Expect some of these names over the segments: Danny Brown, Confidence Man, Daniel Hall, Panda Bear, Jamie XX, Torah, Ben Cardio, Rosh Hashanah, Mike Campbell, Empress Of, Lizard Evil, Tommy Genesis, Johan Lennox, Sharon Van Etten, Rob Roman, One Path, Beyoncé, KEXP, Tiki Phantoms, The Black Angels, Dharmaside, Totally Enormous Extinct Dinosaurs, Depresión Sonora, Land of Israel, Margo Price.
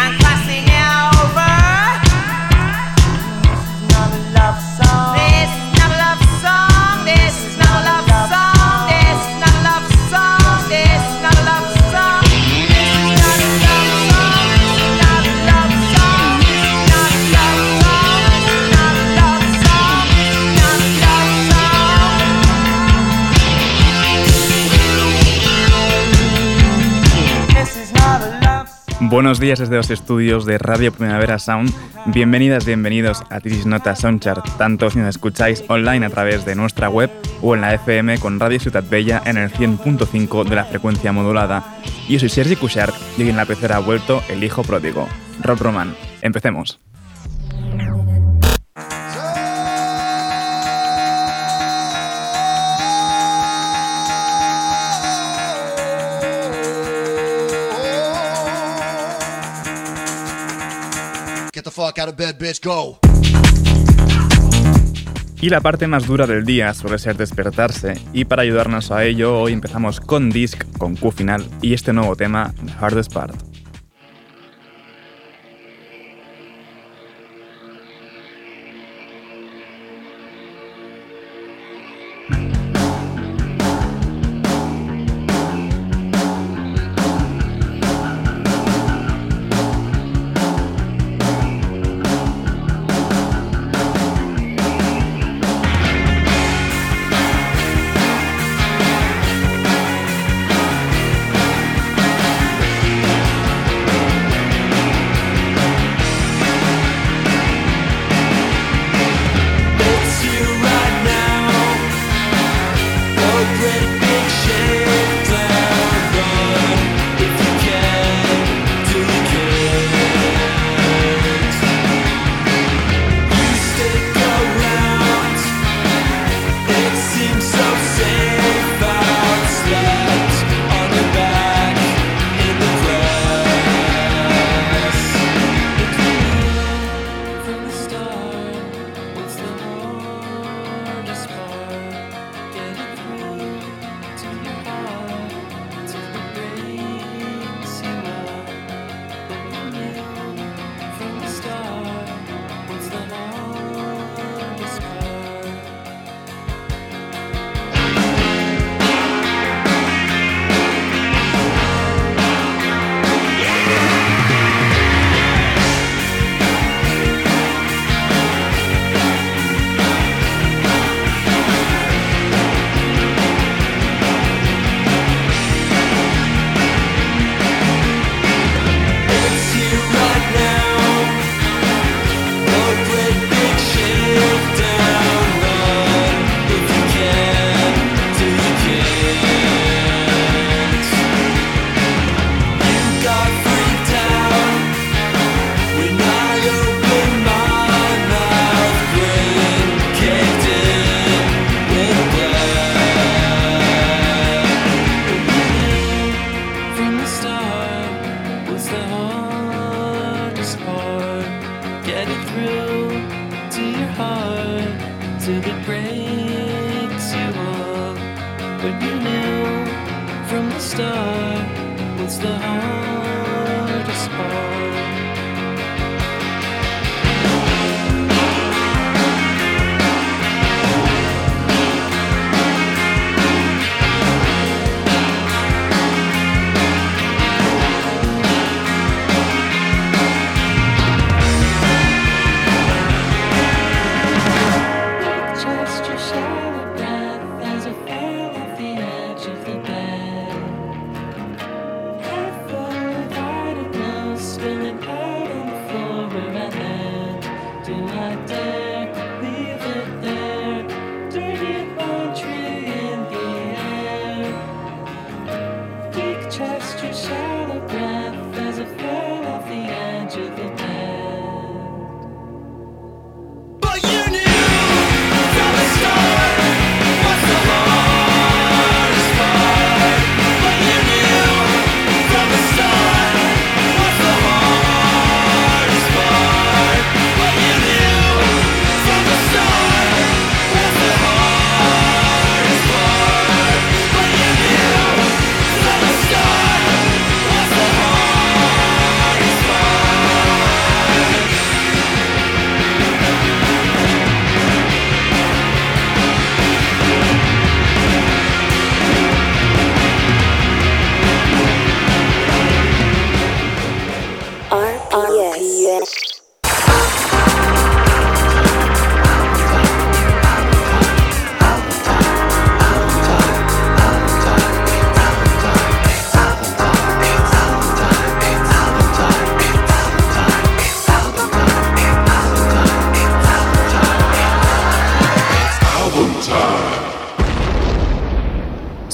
I'm crossing over. This is not a love song. This Buenos días desde los estudios de Radio Primavera Sound. Bienvenidas, bienvenidos a This Is Not a Songchart, tanto si nos escucháis online a través de nuestra web o en la FM con Radio Ciudad Bella en el 100.5 de la frecuencia modulada. Yo soy Sergi Cuixart y hoy en la pecera ha vuelto el hijo pródigo, Rob Roman. Empecemos. Y la parte más dura del día suele ser despertarse, y para ayudarnos a ello hoy empezamos con Disc, con Q final, y este nuevo tema, The Hardest Part.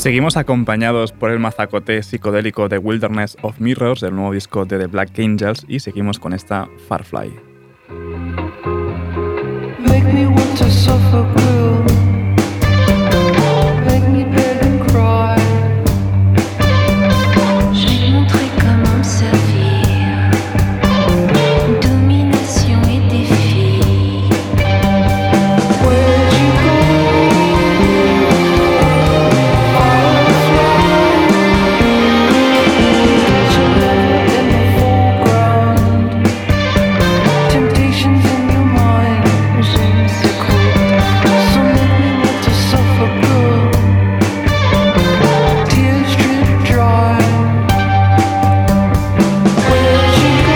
Seguimos acompañados por el mazacote psicodélico de Wilderness of Mirrors, del nuevo disco de The Black Angels, y seguimos con esta Firefly. Make me want to suffer blue. Make me beg and cry. Je vais montrer comment me servir. Domination et défi. Where'd you go? Firefly. She lived in the foreground. Temptations in your mind. Je ne sais quoi. So make me want to suffer blue. Tears drip dry. Where'd you go?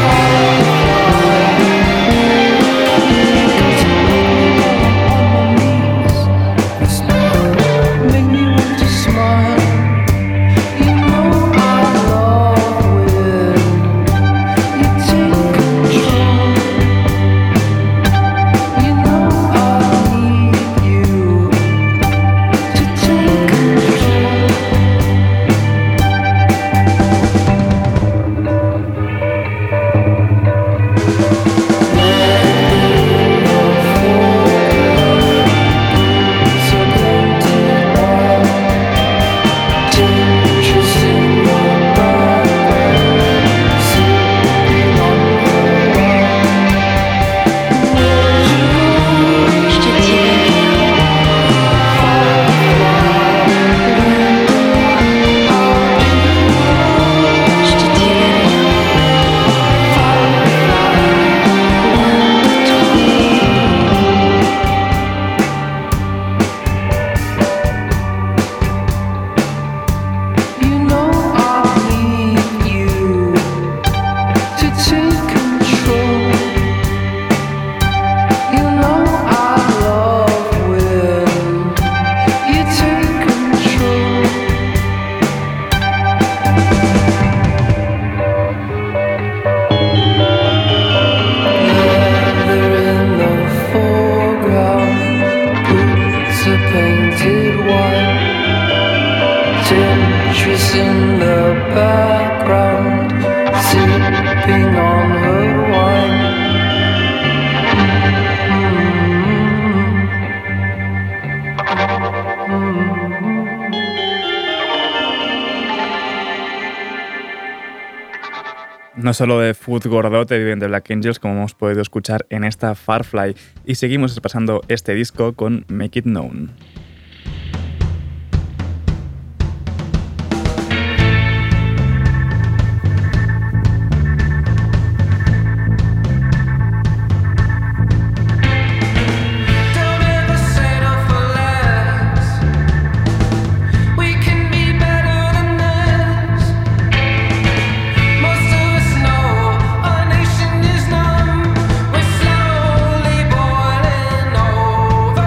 Firefly. Make me want to smile. You know I love when you take control. You know I need you to take control. Je te tiens. Je te tiens. You know I need you to take control. You know I love when you take control. Mother in the foreground, boots are painted white. Temptress in the background, sipping on her wine. No solo de food gordote viven de Black Angels, como hemos podido escuchar en esta Firefly, y seguimos repasando este disco con Make It Known. Don't ever settle for less. We can be better than this. Most of us know our nation is numb. We're slowly boiling over.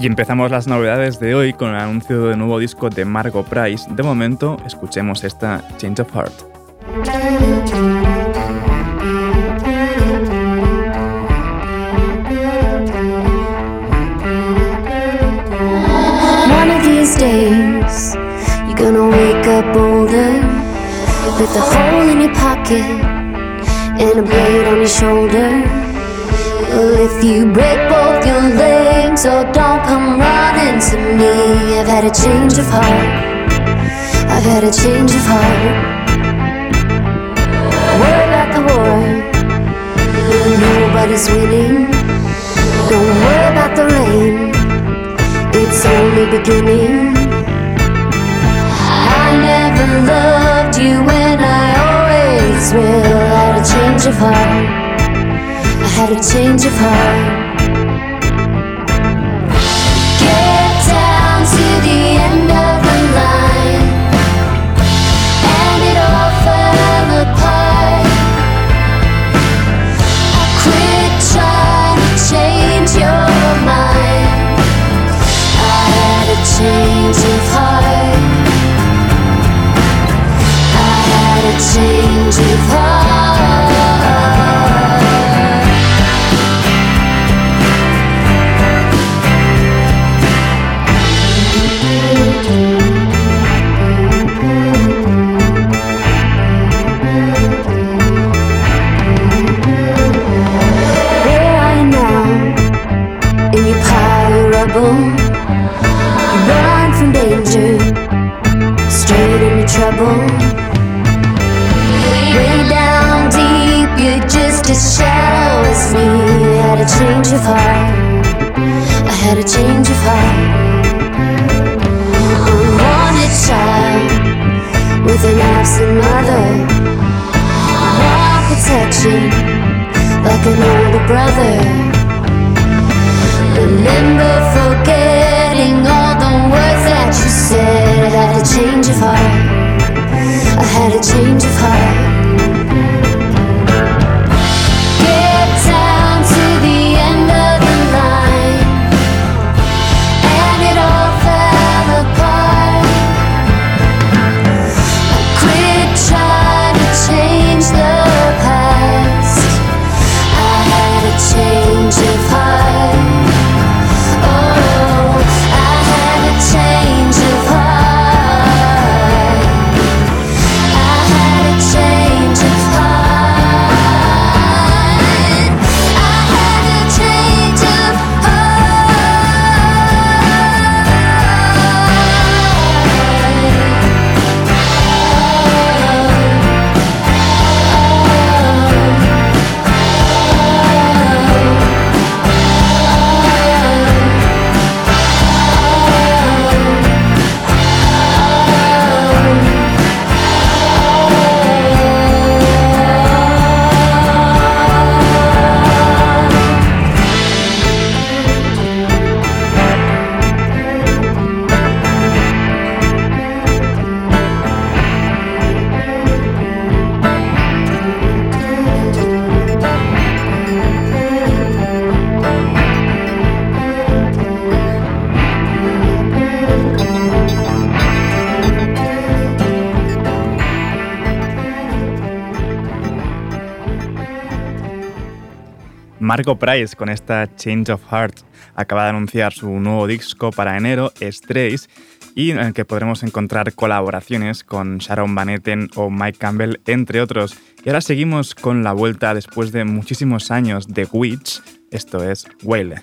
Y empezamos las novedades de hoy con el anuncio de un nuevo disco de Margo Price. De momento, escuchemos esta Change of Heart. Days, you're gonna wake up older with a hole in your pocket and a blade on your shoulder. Well, if you break both your legs or don't come running to me, I've had a change of heart. I've had a change of heart. Worry about the war, nobody's winning. Don't worry about the rain, it's only beginning. I never loved you and I always will. I had a change of heart. I had a change of heart. Get down to the end of the line, and it all fell apart. I quit trying to change your mind. I had a change of heart. I had a change of heart. Where are you now? In your pile of rubble. Run from danger, straight into trouble. Way down deep, you're just as shallow as me. I had a change of heart. I had a change of heart. A wanted child with an absent mother. All protection like an older brother. Remember forgetting all words that you said. I had a change of heart. I had a change of heart. Get down to the end of the line, and it all fell apart. I quit trying to change the past. I had a change of heart. Margo Price con esta Change of Heart acaba de anunciar su nuevo disco para enero, Strays, y en el que podremos encontrar colaboraciones con Sharon Van Etten o Mike Campbell, entre otros. Y ahora seguimos con la vuelta después de muchísimos años de Witch, esto es Whale.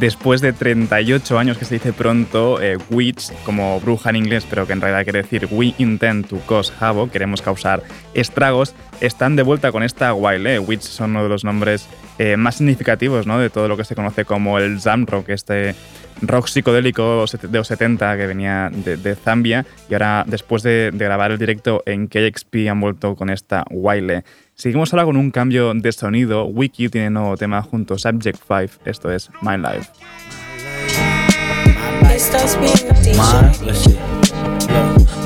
Después de 38 años, que se dice pronto, Witch, como bruja en inglés, pero que en realidad quiere decir We Intend to Cause Havoc, queremos causar estragos, están de vuelta con esta Wiley. Witch son uno de los nombres más significativos, ¿no?, de todo lo que se conoce como el Zamrock, este rock psicodélico de los 70 que venía de Zambia, y ahora, después de grabar el directo en KEXP, han vuelto con esta Wiley. Seguimos ahora con un cambio de sonido. Wiki tiene nuevo tema junto a Subject 5, esto es My Life.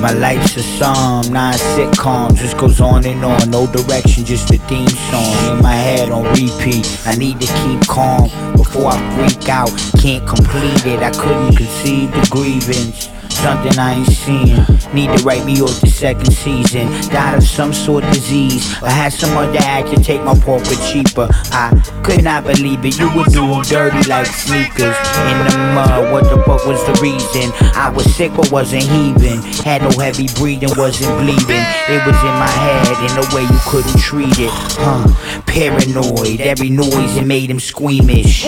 My life's a psalm, not a sitcom. Just goes on and on, no direction, just a theme song. In my head on repeat, I need to keep calm before I freak out, can't complete it. I couldn't conceive the grievance, something I ain't seen. Need to write me off the second season. Died of some sort of disease, or had some other act to take my part for cheaper. I could not believe it, you would do dirty like sneakers in the mud. What the fuck was the reason? I was sick but wasn't heaving, had no heavy breathing, wasn't bleeding. It was in my head in a way you couldn't treat it. Paranoid, every noise it made him squeamish.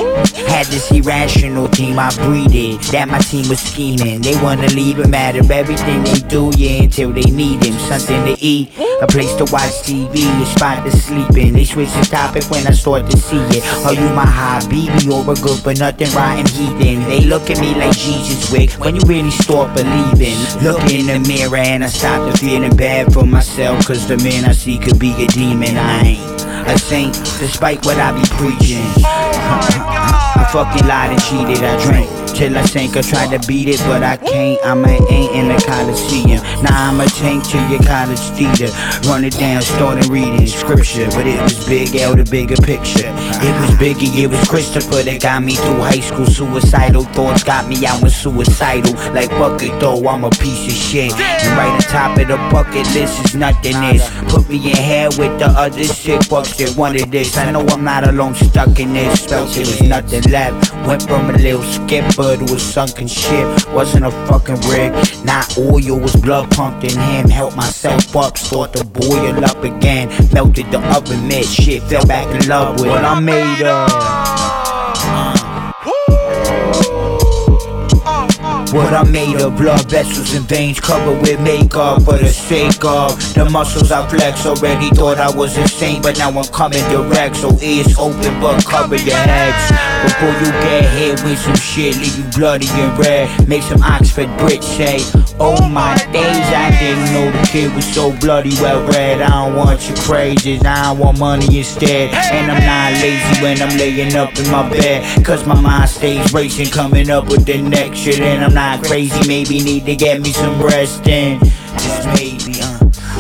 Had this irrational team I breeded, that my team was scheming. They wanna leave it matter, everything they do, yeah, until they need him. Something to eat, a place to watch TV, a spot to sleep in. They switch the topic when I start to see it. Are you my hobby? You're a good for nothing rotten heathen. They look at me like Jesus wick when you really start believing. Look in the mirror and I stop to feeling bad for myself, cause the man I see could be a demon. I ain't a saint, despite what I be preaching. I fucking lied and cheated, I drank till I sink or try to beat it, but I can't. I'm an ain't in the Coliseum. Now I'm a tank to your college theater. Run it down, starting reading scripture. But it was Big L, the bigger picture. It was Biggie, it was Christopher that got me through high school. Suicidal thoughts got me, I was suicidal. Like bucket though, I'm a piece of shit. And right on top of the bucket list is nothingness. Put me in here with the other shit bucks that wanted this. I know I'm not alone, stuck in this. Felt it was nothing left. Went from a little skipper to a sunken ship. Wasn't a fucking rig, not oil, was blood pumped in him. Helped myself up, start to boil up again. Melted the oven mitt, shit fell back in love with what I made of. What I made of, blood vessels and veins covered with makeup for the sake of the muscles I flex. Already thought I was insane, but now I'm coming direct. So ears open, but cover your heads before you get hit with some shit, leave you bloody and red. Make some Oxford Brits say, oh my days, I didn't know the kid was so bloody well read. I don't want your praises, I want money instead. And I'm not lazy when I'm laying up in my bed, cause my mind stays racing, coming up with the next shit. And I'm not crazy, maybe need to get me some rest in. Just maybe,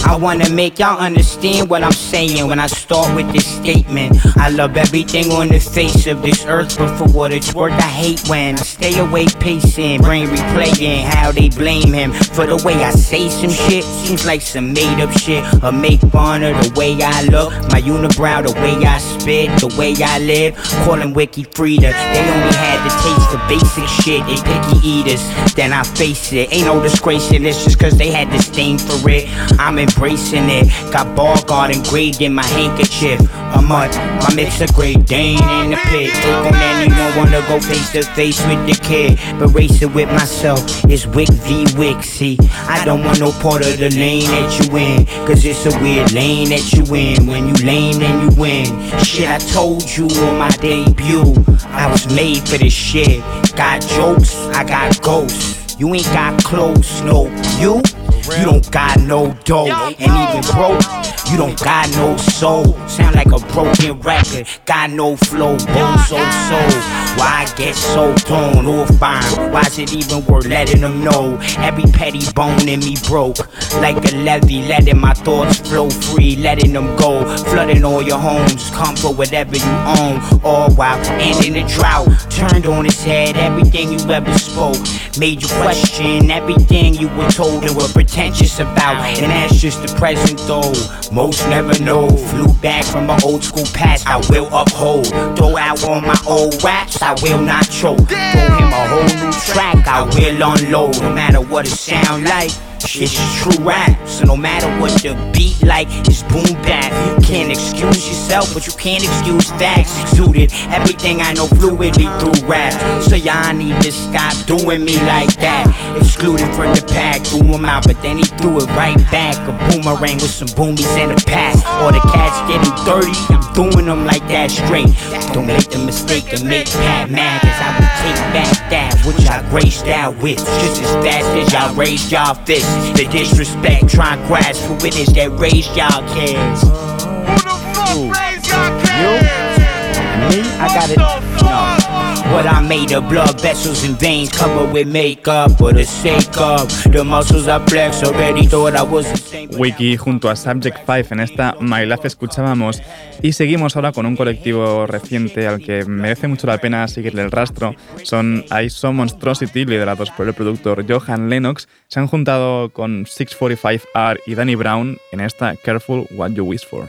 I wanna make y'all understand what I'm saying when I start with this statement. I love everything on the face of this earth, but for what it's worth, I hate when I stay away pacing, brain replaying how they blame him for the way I say some shit. Seems like some made up shit, or make fun of the way I look, my unibrow, the way I spit, the way I live. Calling Wiki Frida, they only had the taste for basic shit, they picky eaters. Then I face it, ain't no disgrace in this, just cause they had this thing for it. I'm in embracing it, got ball guard engraved in my handkerchief. A month, my mix of Great Dane in the pit. Take on that, you don't wanna go face to face with the kid, but racing with myself is Wick v Wick. See, I don't want no part of the lane that you in, cause it's a weird lane that you in. When you lame then you win. Shit, I told you on my debut, I was made for this shit. Got jokes, I got ghosts. You ain't got clothes, no, you? You don't got no dough, and even broke, you don't got no soul. Sound like a broken record, got no flow, bozo soul. Why I get so thrown off on? Why's it even worth letting them know? Every petty bone in me broke, like a levee, letting my thoughts flow free, letting them go. Flooding all your homes, come for whatever you own, all while ending the drought. Turned on his head, everything you ever spoke. Made you question everything you were told and were pretentious about. And that's just the present though, most never know. Flew back from my old school past, I will uphold. Throw out all my old raps, I will not choke. Throw him a whole new track, I will unload. No matter what it sound like, it's true rap. So no matter what the beat like, it's boom bap. You can't excuse yourself, but you can't excuse facts. Exuded everything I know fluidly through rap. So y'all need to stop doing me like that. Excluded from the pack, threw him out, but then he threw it right back. A boomerang with some boomies in the past. All the cats getting dirty, I'm doing them like that straight. Don't make the mistake of make Pat mad, cause I will take back that which I graced out with. Just as fast as y'all raised y'all fists. The disrespect, try and grasp who it is that raised y'all kids. Who the fuck raised y'all kids? You? Me? I got it. No. What I made of blood vessels and veins covered with makeup for the sake of the muscles I flex. Already thought I was insane. Wiki junto a Subject 5 en esta My Life escuchábamos. Y seguimos ahora con un colectivo reciente al que merece mucho la pena seguirle el rastro. Son I Saw Monstrosity, liderados por el productor Johan Lennox. Se han juntado con 645R y Danny Brown en esta Careful What You Wish For.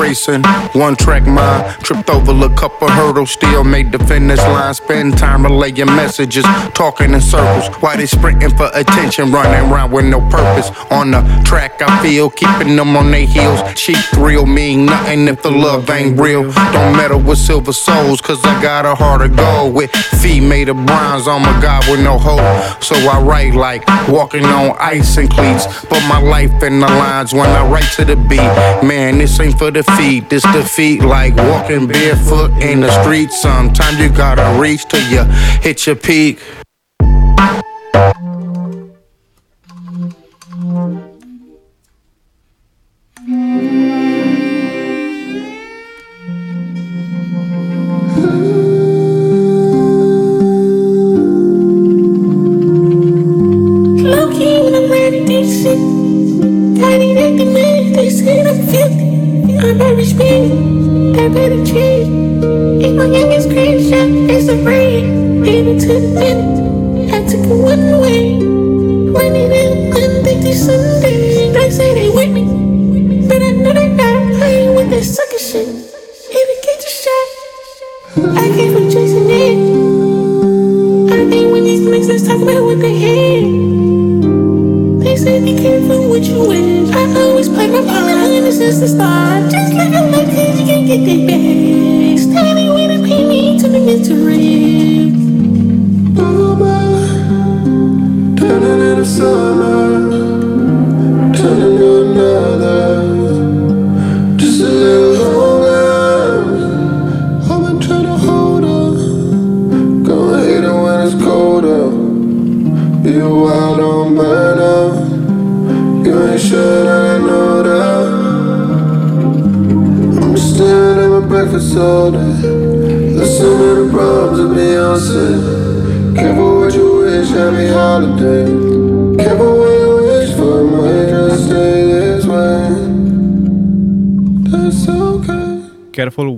Racing, one track mind, tripped over a couple hurdles, still made the finish line. Spend time relaying messages, talking in circles, while they sprinting for attention, running around with no purpose. On the track I feel, keeping them on their heels. Cheap thrill mean nothing if the love ain't real. Don't matter with silver souls, cause I got a heart of gold, with feet made of bronze, I'm a god with no hope. So I write like walking on ice and cleats, put my life in the lines when I write to the beat. Man, this ain't for the feet. This defeat like walking barefoot in the street. Sometimes you gotta reach till you hit your peak.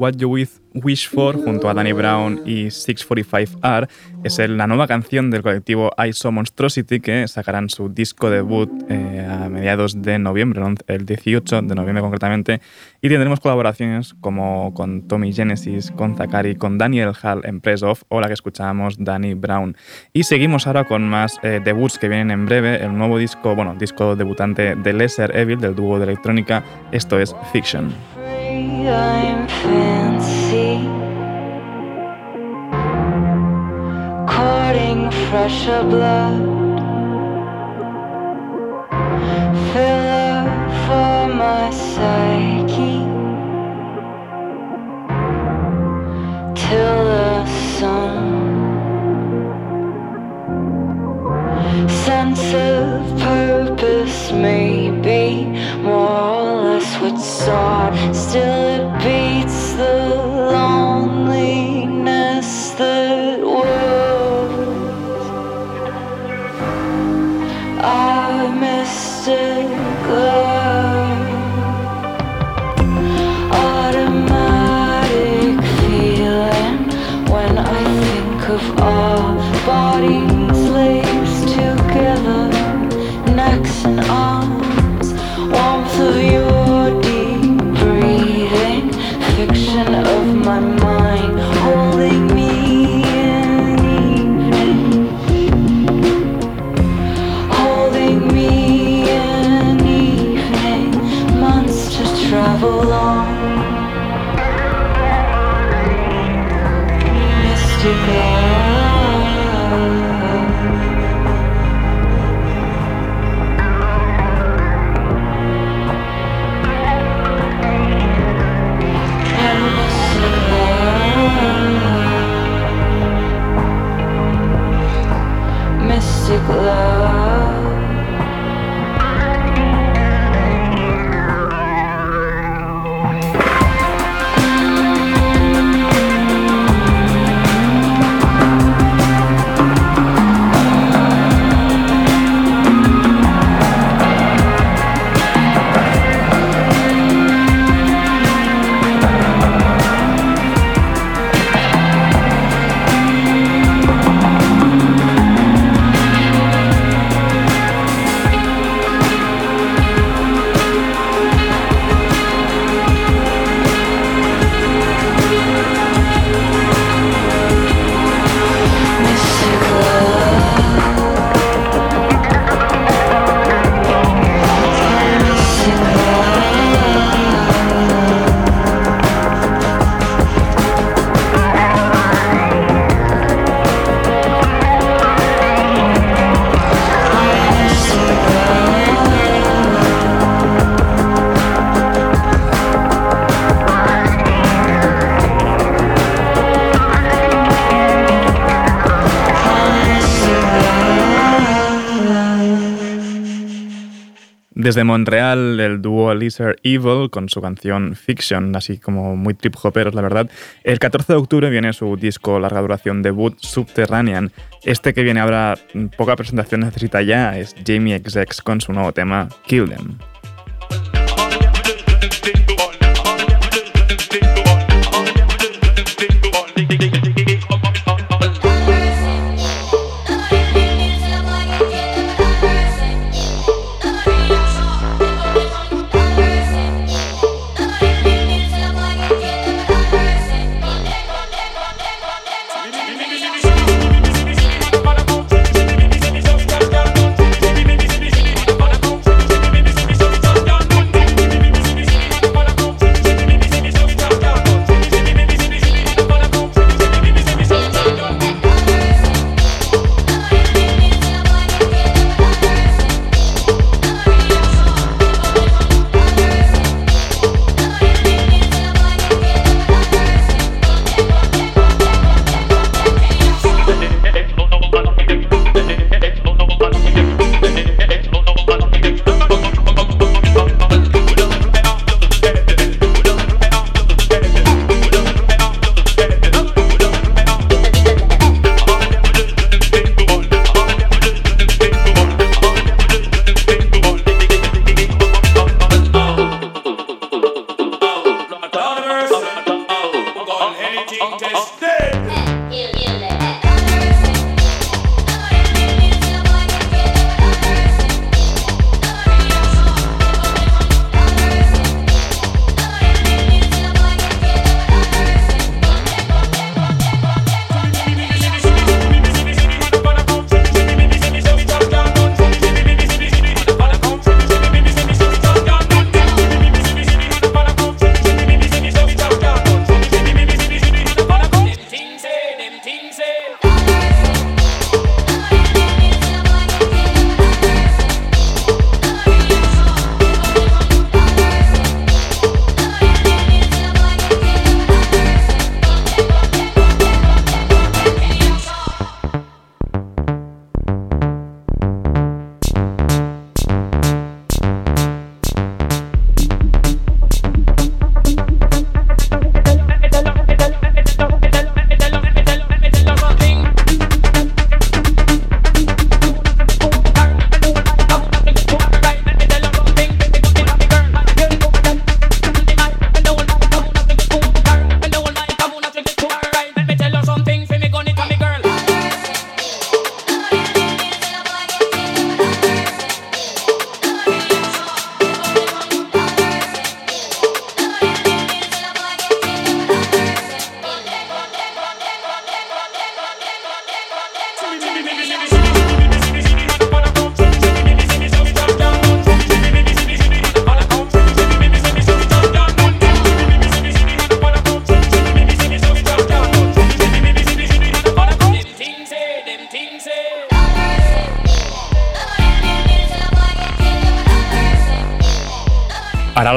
What You Wish For junto a Danny Brown y 645R es la nueva canción del colectivo I Saw Monstrosity, que sacarán su disco debut a mediados de noviembre, el 18 de noviembre concretamente, y tendremos colaboraciones como con Tommy Genesis, con Zachary, con Daniel Hall, Empress Of, o la que escuchábamos, Danny Brown. Y seguimos ahora con más debuts que vienen en breve, el nuevo disco, bueno, disco debutante de Lesser Evil, del dúo de electrónica, esto es Fiction. I'm fancy, courting fresher blood, filler for my psyche, till the sun, sense of purpose may be more or less what's sought, still it beats the loneliness that was our mystic love. Automatic feeling when I think of our bodies laced together, necks and arms, warmth of your deep breathing, fiction of my mind holding me in evening, holding me in evening, months to travel on, mystical. Desde Montreal, el dúo Lizard Evil con su canción Fiction, así como muy trip hoperos, la verdad. El 14 de octubre viene su disco larga duración debut, Subterranean. Este que viene ahora, poca presentación necesita ya, es Jamie XX con su nuevo tema Kill Them.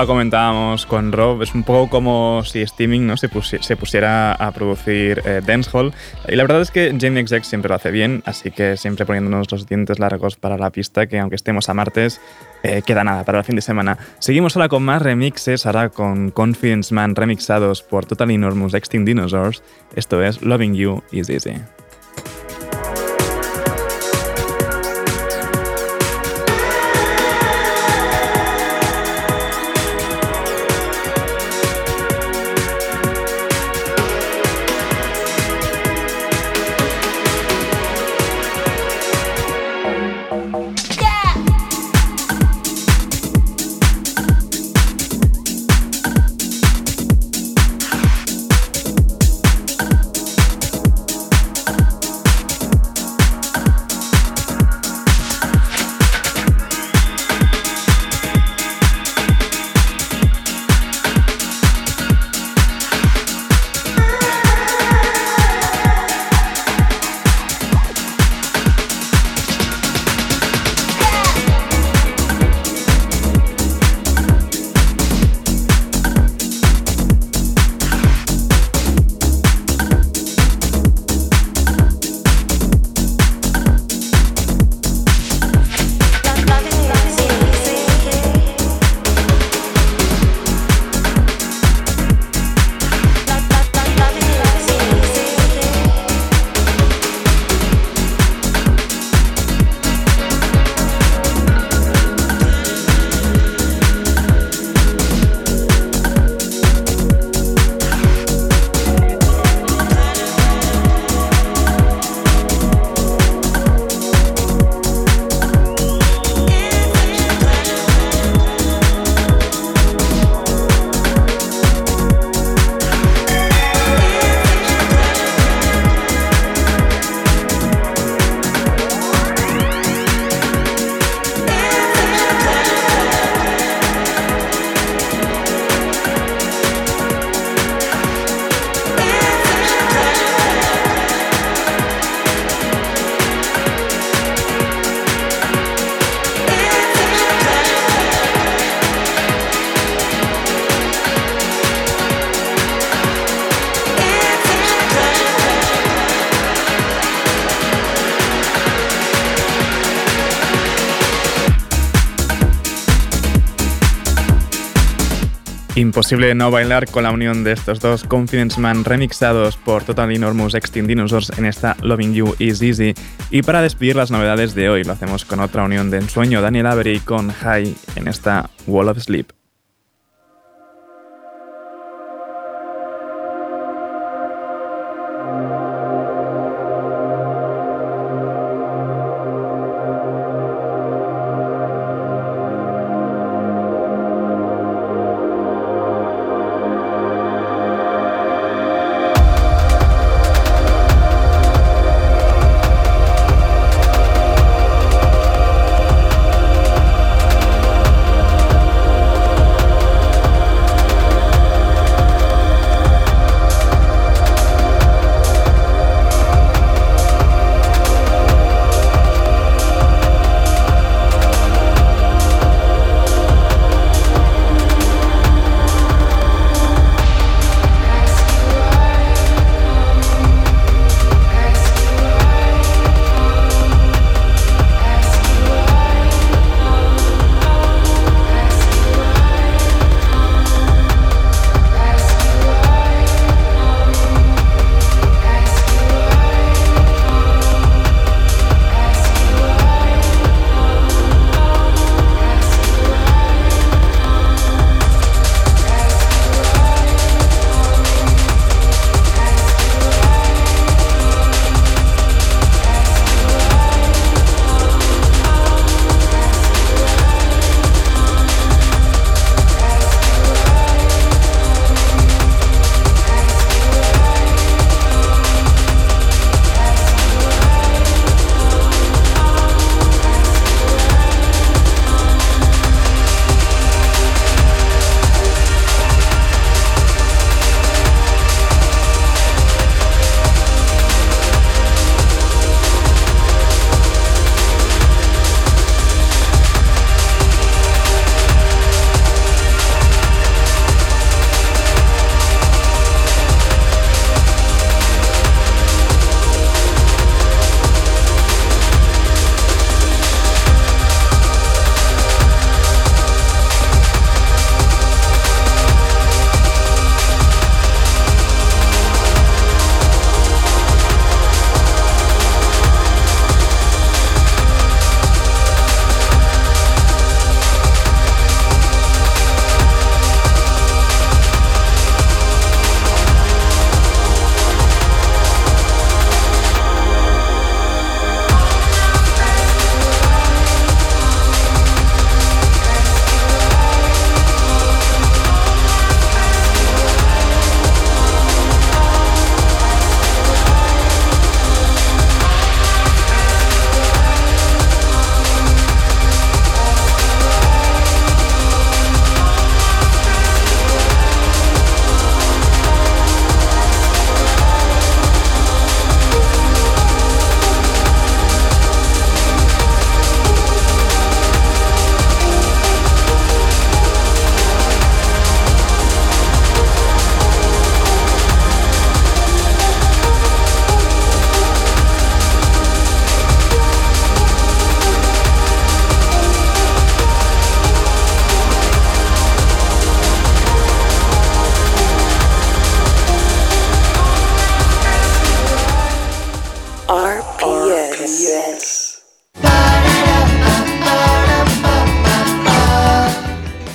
Comentábamos con Rob, es un poco como si Steaming, ¿no?, se pusiera a producir dancehall, y la verdad es que Jamie XX siempre lo hace bien, así que siempre poniéndonos los dientes largos para la pista, que aunque estemos a martes, queda nada para el fin de semana. Seguimos ahora con más remixes, ahora con Confidence Man remixados por Totally Enormous Extinct Dinosaurs. Esto es Loving You Is Easy. Imposible no bailar con la unión de estos dos Confidence Man remixados por Totally Enormous Extinct Dinosaurs en esta Loving You Is Easy. Y para despedir las novedades de hoy lo hacemos con otra unión de ensueño, Daniel Avery con High en esta Wall of Sleep.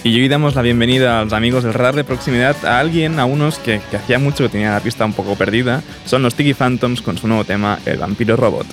Y hoy damos la bienvenida a los amigos del radar de proximidad a alguien, a unos que hacía mucho que tenían la pista un poco perdida. Son los Tiki Phantoms con su nuevo tema, El Vampiro Robot.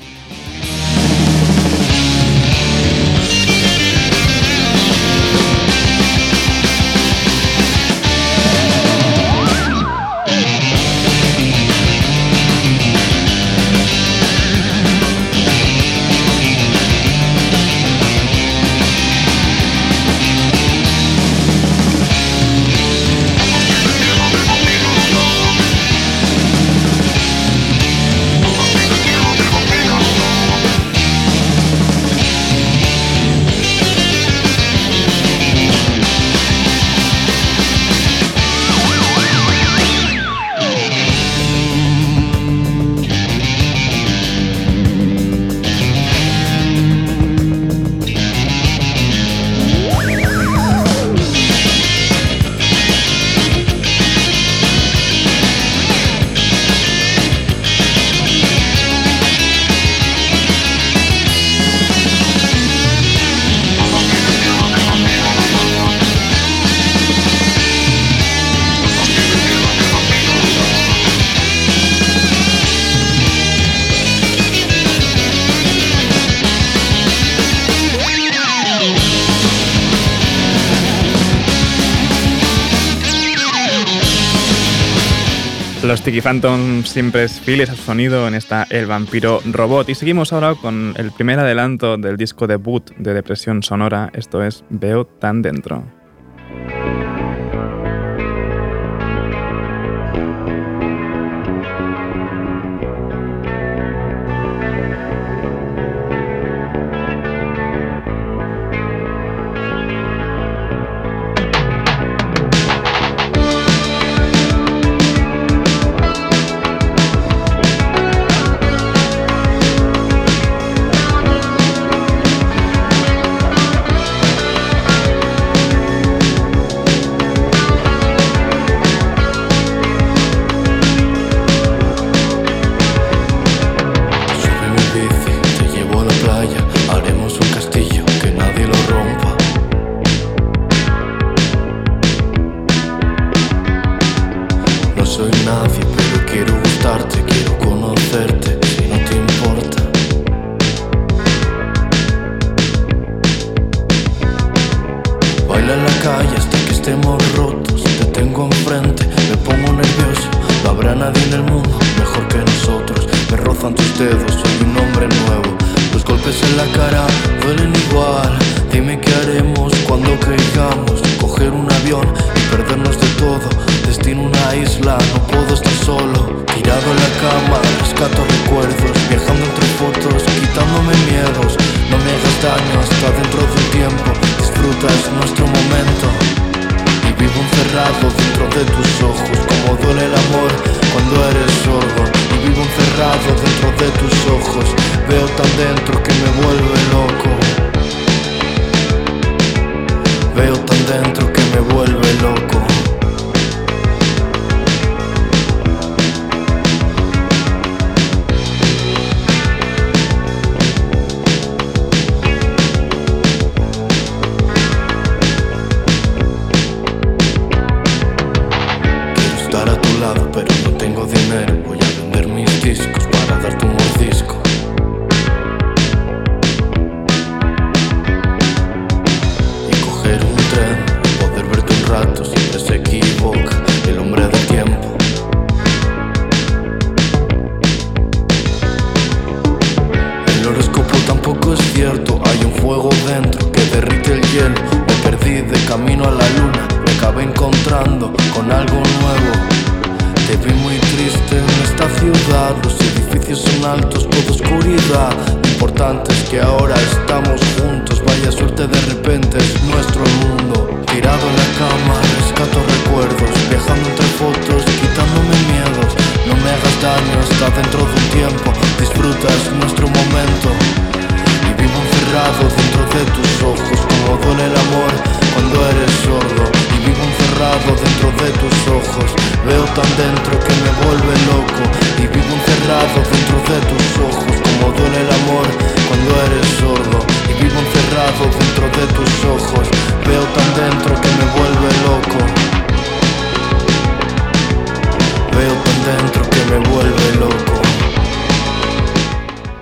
Los Tiki Phantoms siempre fieles a su sonido en esta El Vampiro Robot. Y seguimos ahora con el primer adelanto del disco debut de Depresión Sonora. Esto es Veo tan dentro.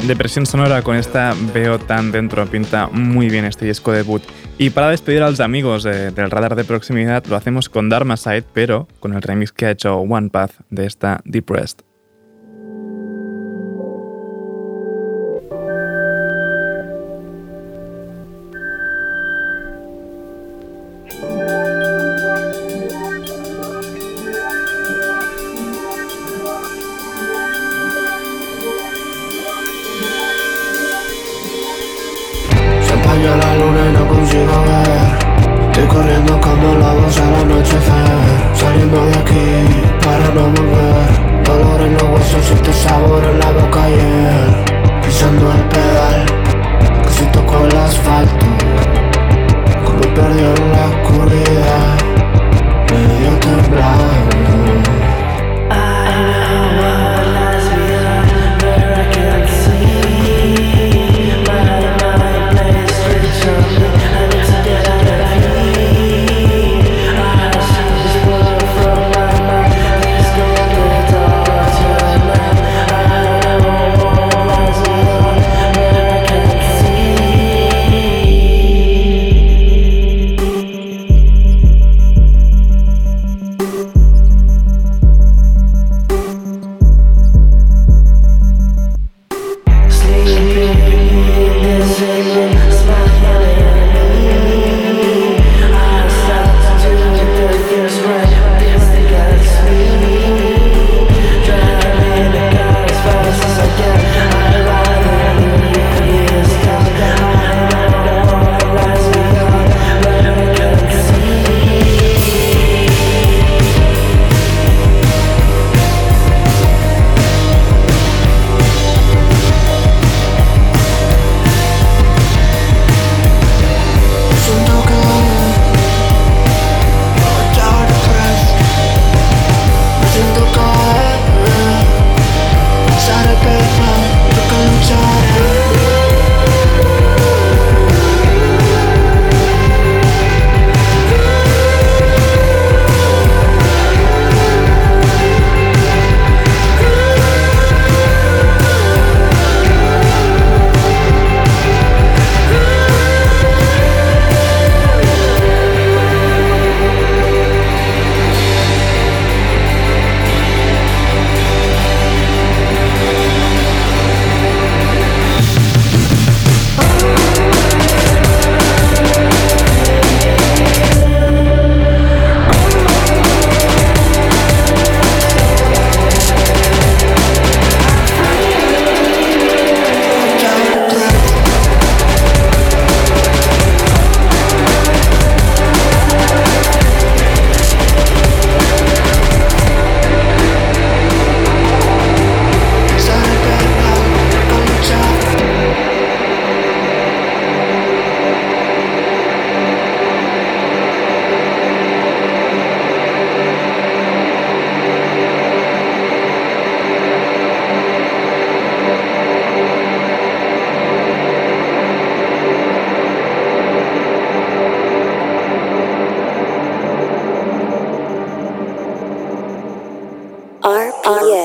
Depresión Sonora con esta Veo tan dentro, pinta muy bien este disco debut. Y para despedir a los amigos del radar de proximidad lo hacemos con Dharmaside, pero con el remix que ha hecho One Path de esta Depressed.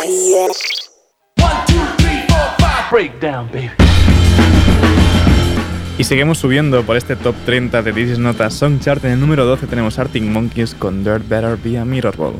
noise. 1, 2, 3, 4, 5. Breakdown, baby. Y seguimos subiendo por este top 30 de This Is Not a Song Chart. En el número 12 tenemos Arctic Monkeys con There Better Be a Mirrorball.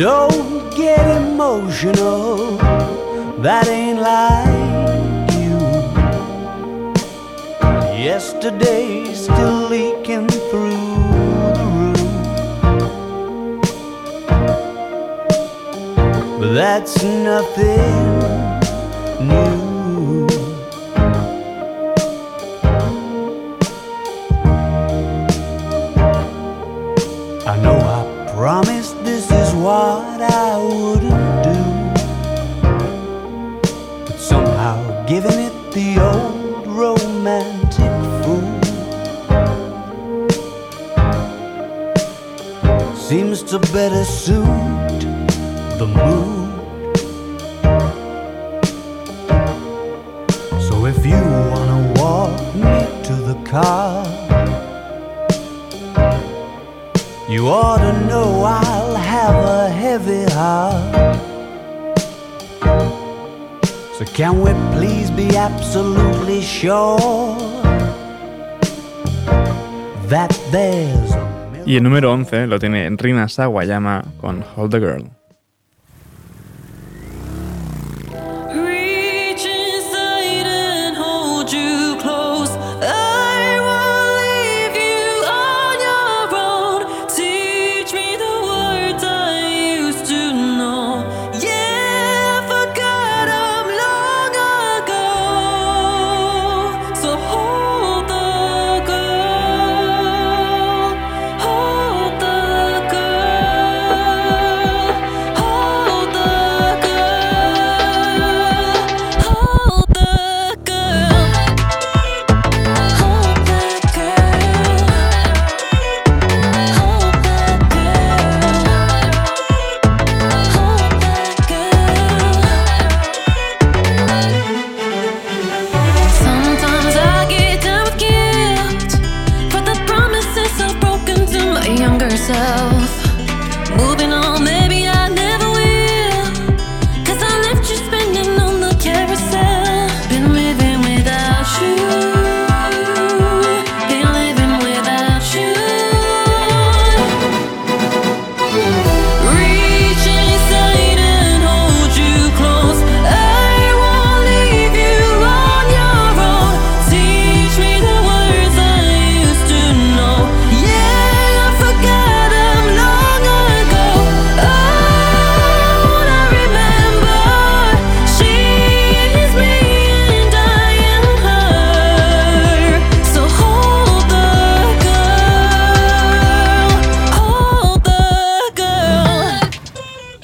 Don't get emotional, that ain't like you. Yesterday still leaking through the roof, but that's nothing new. I know I promised this is what I wouldn't do, but somehow giving it the old romantic fool seems to better suit the mood. So if you wanna walk me to the car, you ought to know I'll have a heavy heart. So can we please be absolutely sure that there's a... Y el número 11 lo tiene Rina Sawayama con Hold the Girl.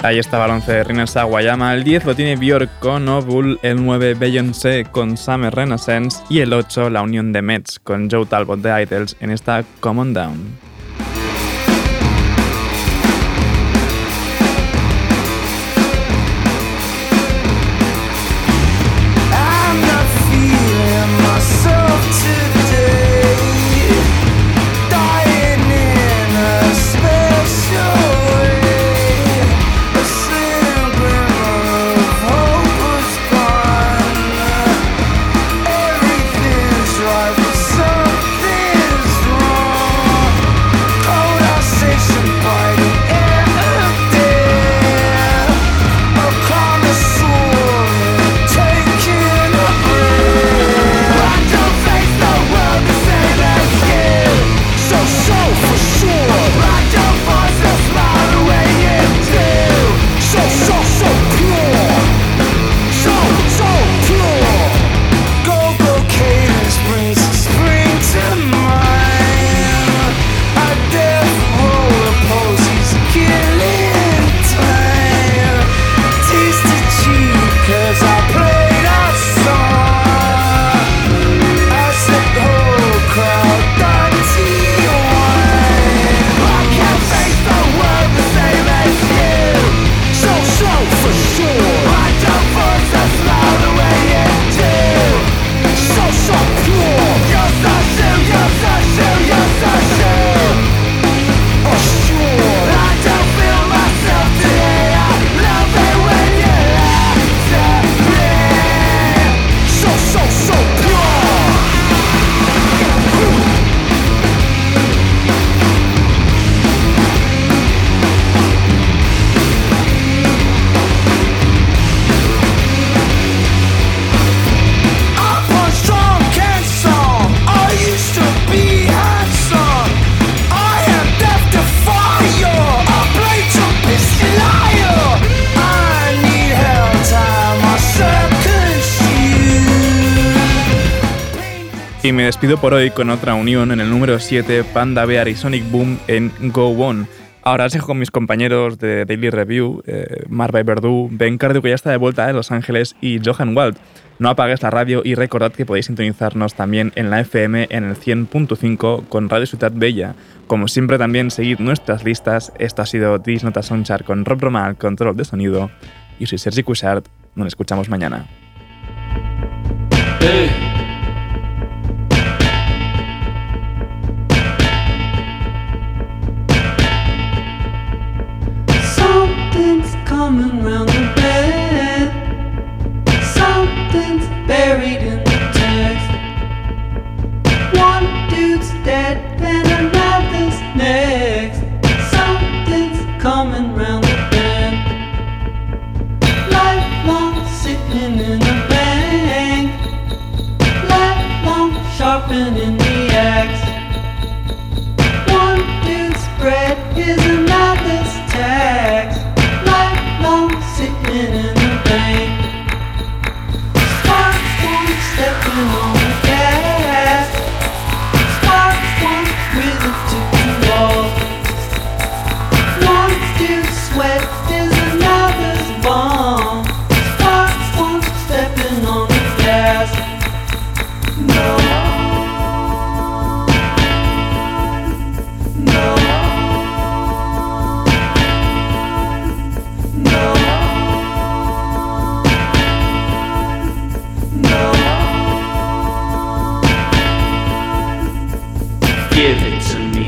Ahí estaba el 11 de Rina Sawayama, el 10 lo tiene Björk con Obul, el 9 Beyoncé con Summer Renaissance y el 8 la unión de Mets con Joe Talbot de Idols en esta Come On Down. Y me despido por hoy con otra unión en el número 7, Panda Bear y Sonic Boom en Go On. Ahora os dejo con mis compañeros de Daily Review, Marva y Verdú, Ben Cardio, que ya está de vuelta en Los Ángeles, y Johan Wald. No apagues la radio y recordad que podéis sintonizarnos también en la FM en el 100.5 con Radio Ciudad Bella. Como siempre, también seguid nuestras listas. Esto ha sido This Nota Soundchart con Rob Roman, control de sonido. Y soy Sergi Cuixart. Nos escuchamos mañana. Coming round the bed, something's buried in the text. One dude's dead and another's next. Something's coming round the bend. Lifelong sitting in the bank, lifelong sharpening the axe. One dude's bread is another's tax. Sitting in the bank, sparks one stepping on the gas, sparks one rhythm to the wall. One dude's sweat is another's bomb, sparks one stepping on the gas. No. Give it to me,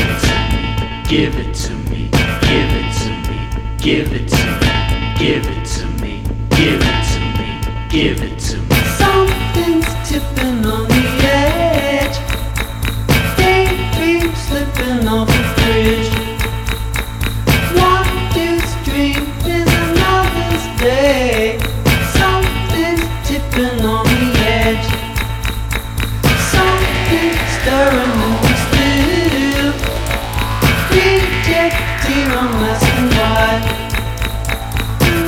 to me, give it to me, give it to me, give it to me, give it to me, give it to me, give it to me. Something's tipping on the edge, daydream slipping off the bridge. One dude's dream is another's day. Tipping on the edge, something stirring in the still. Rejecting on less than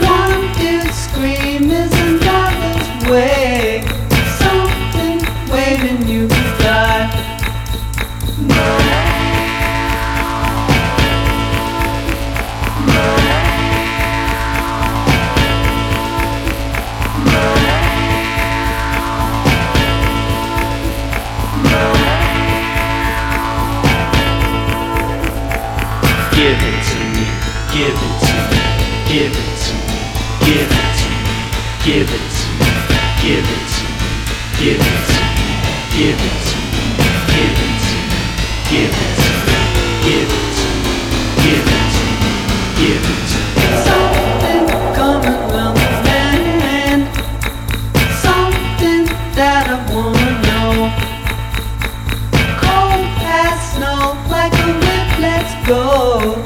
wide. One dude's scream is another's way. Something waving you goodbye. No. Give it to me, give it to me, give it to me, give it to me, give it to me, give it to me, give it to me, give it to me, give it to me, give it to me, give it to me, give it to me, give it to me. Something coming from the man, something that I wanna know. Cold past snow like a wind. Let's go.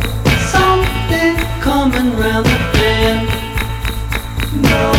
Something coming round the bend. No.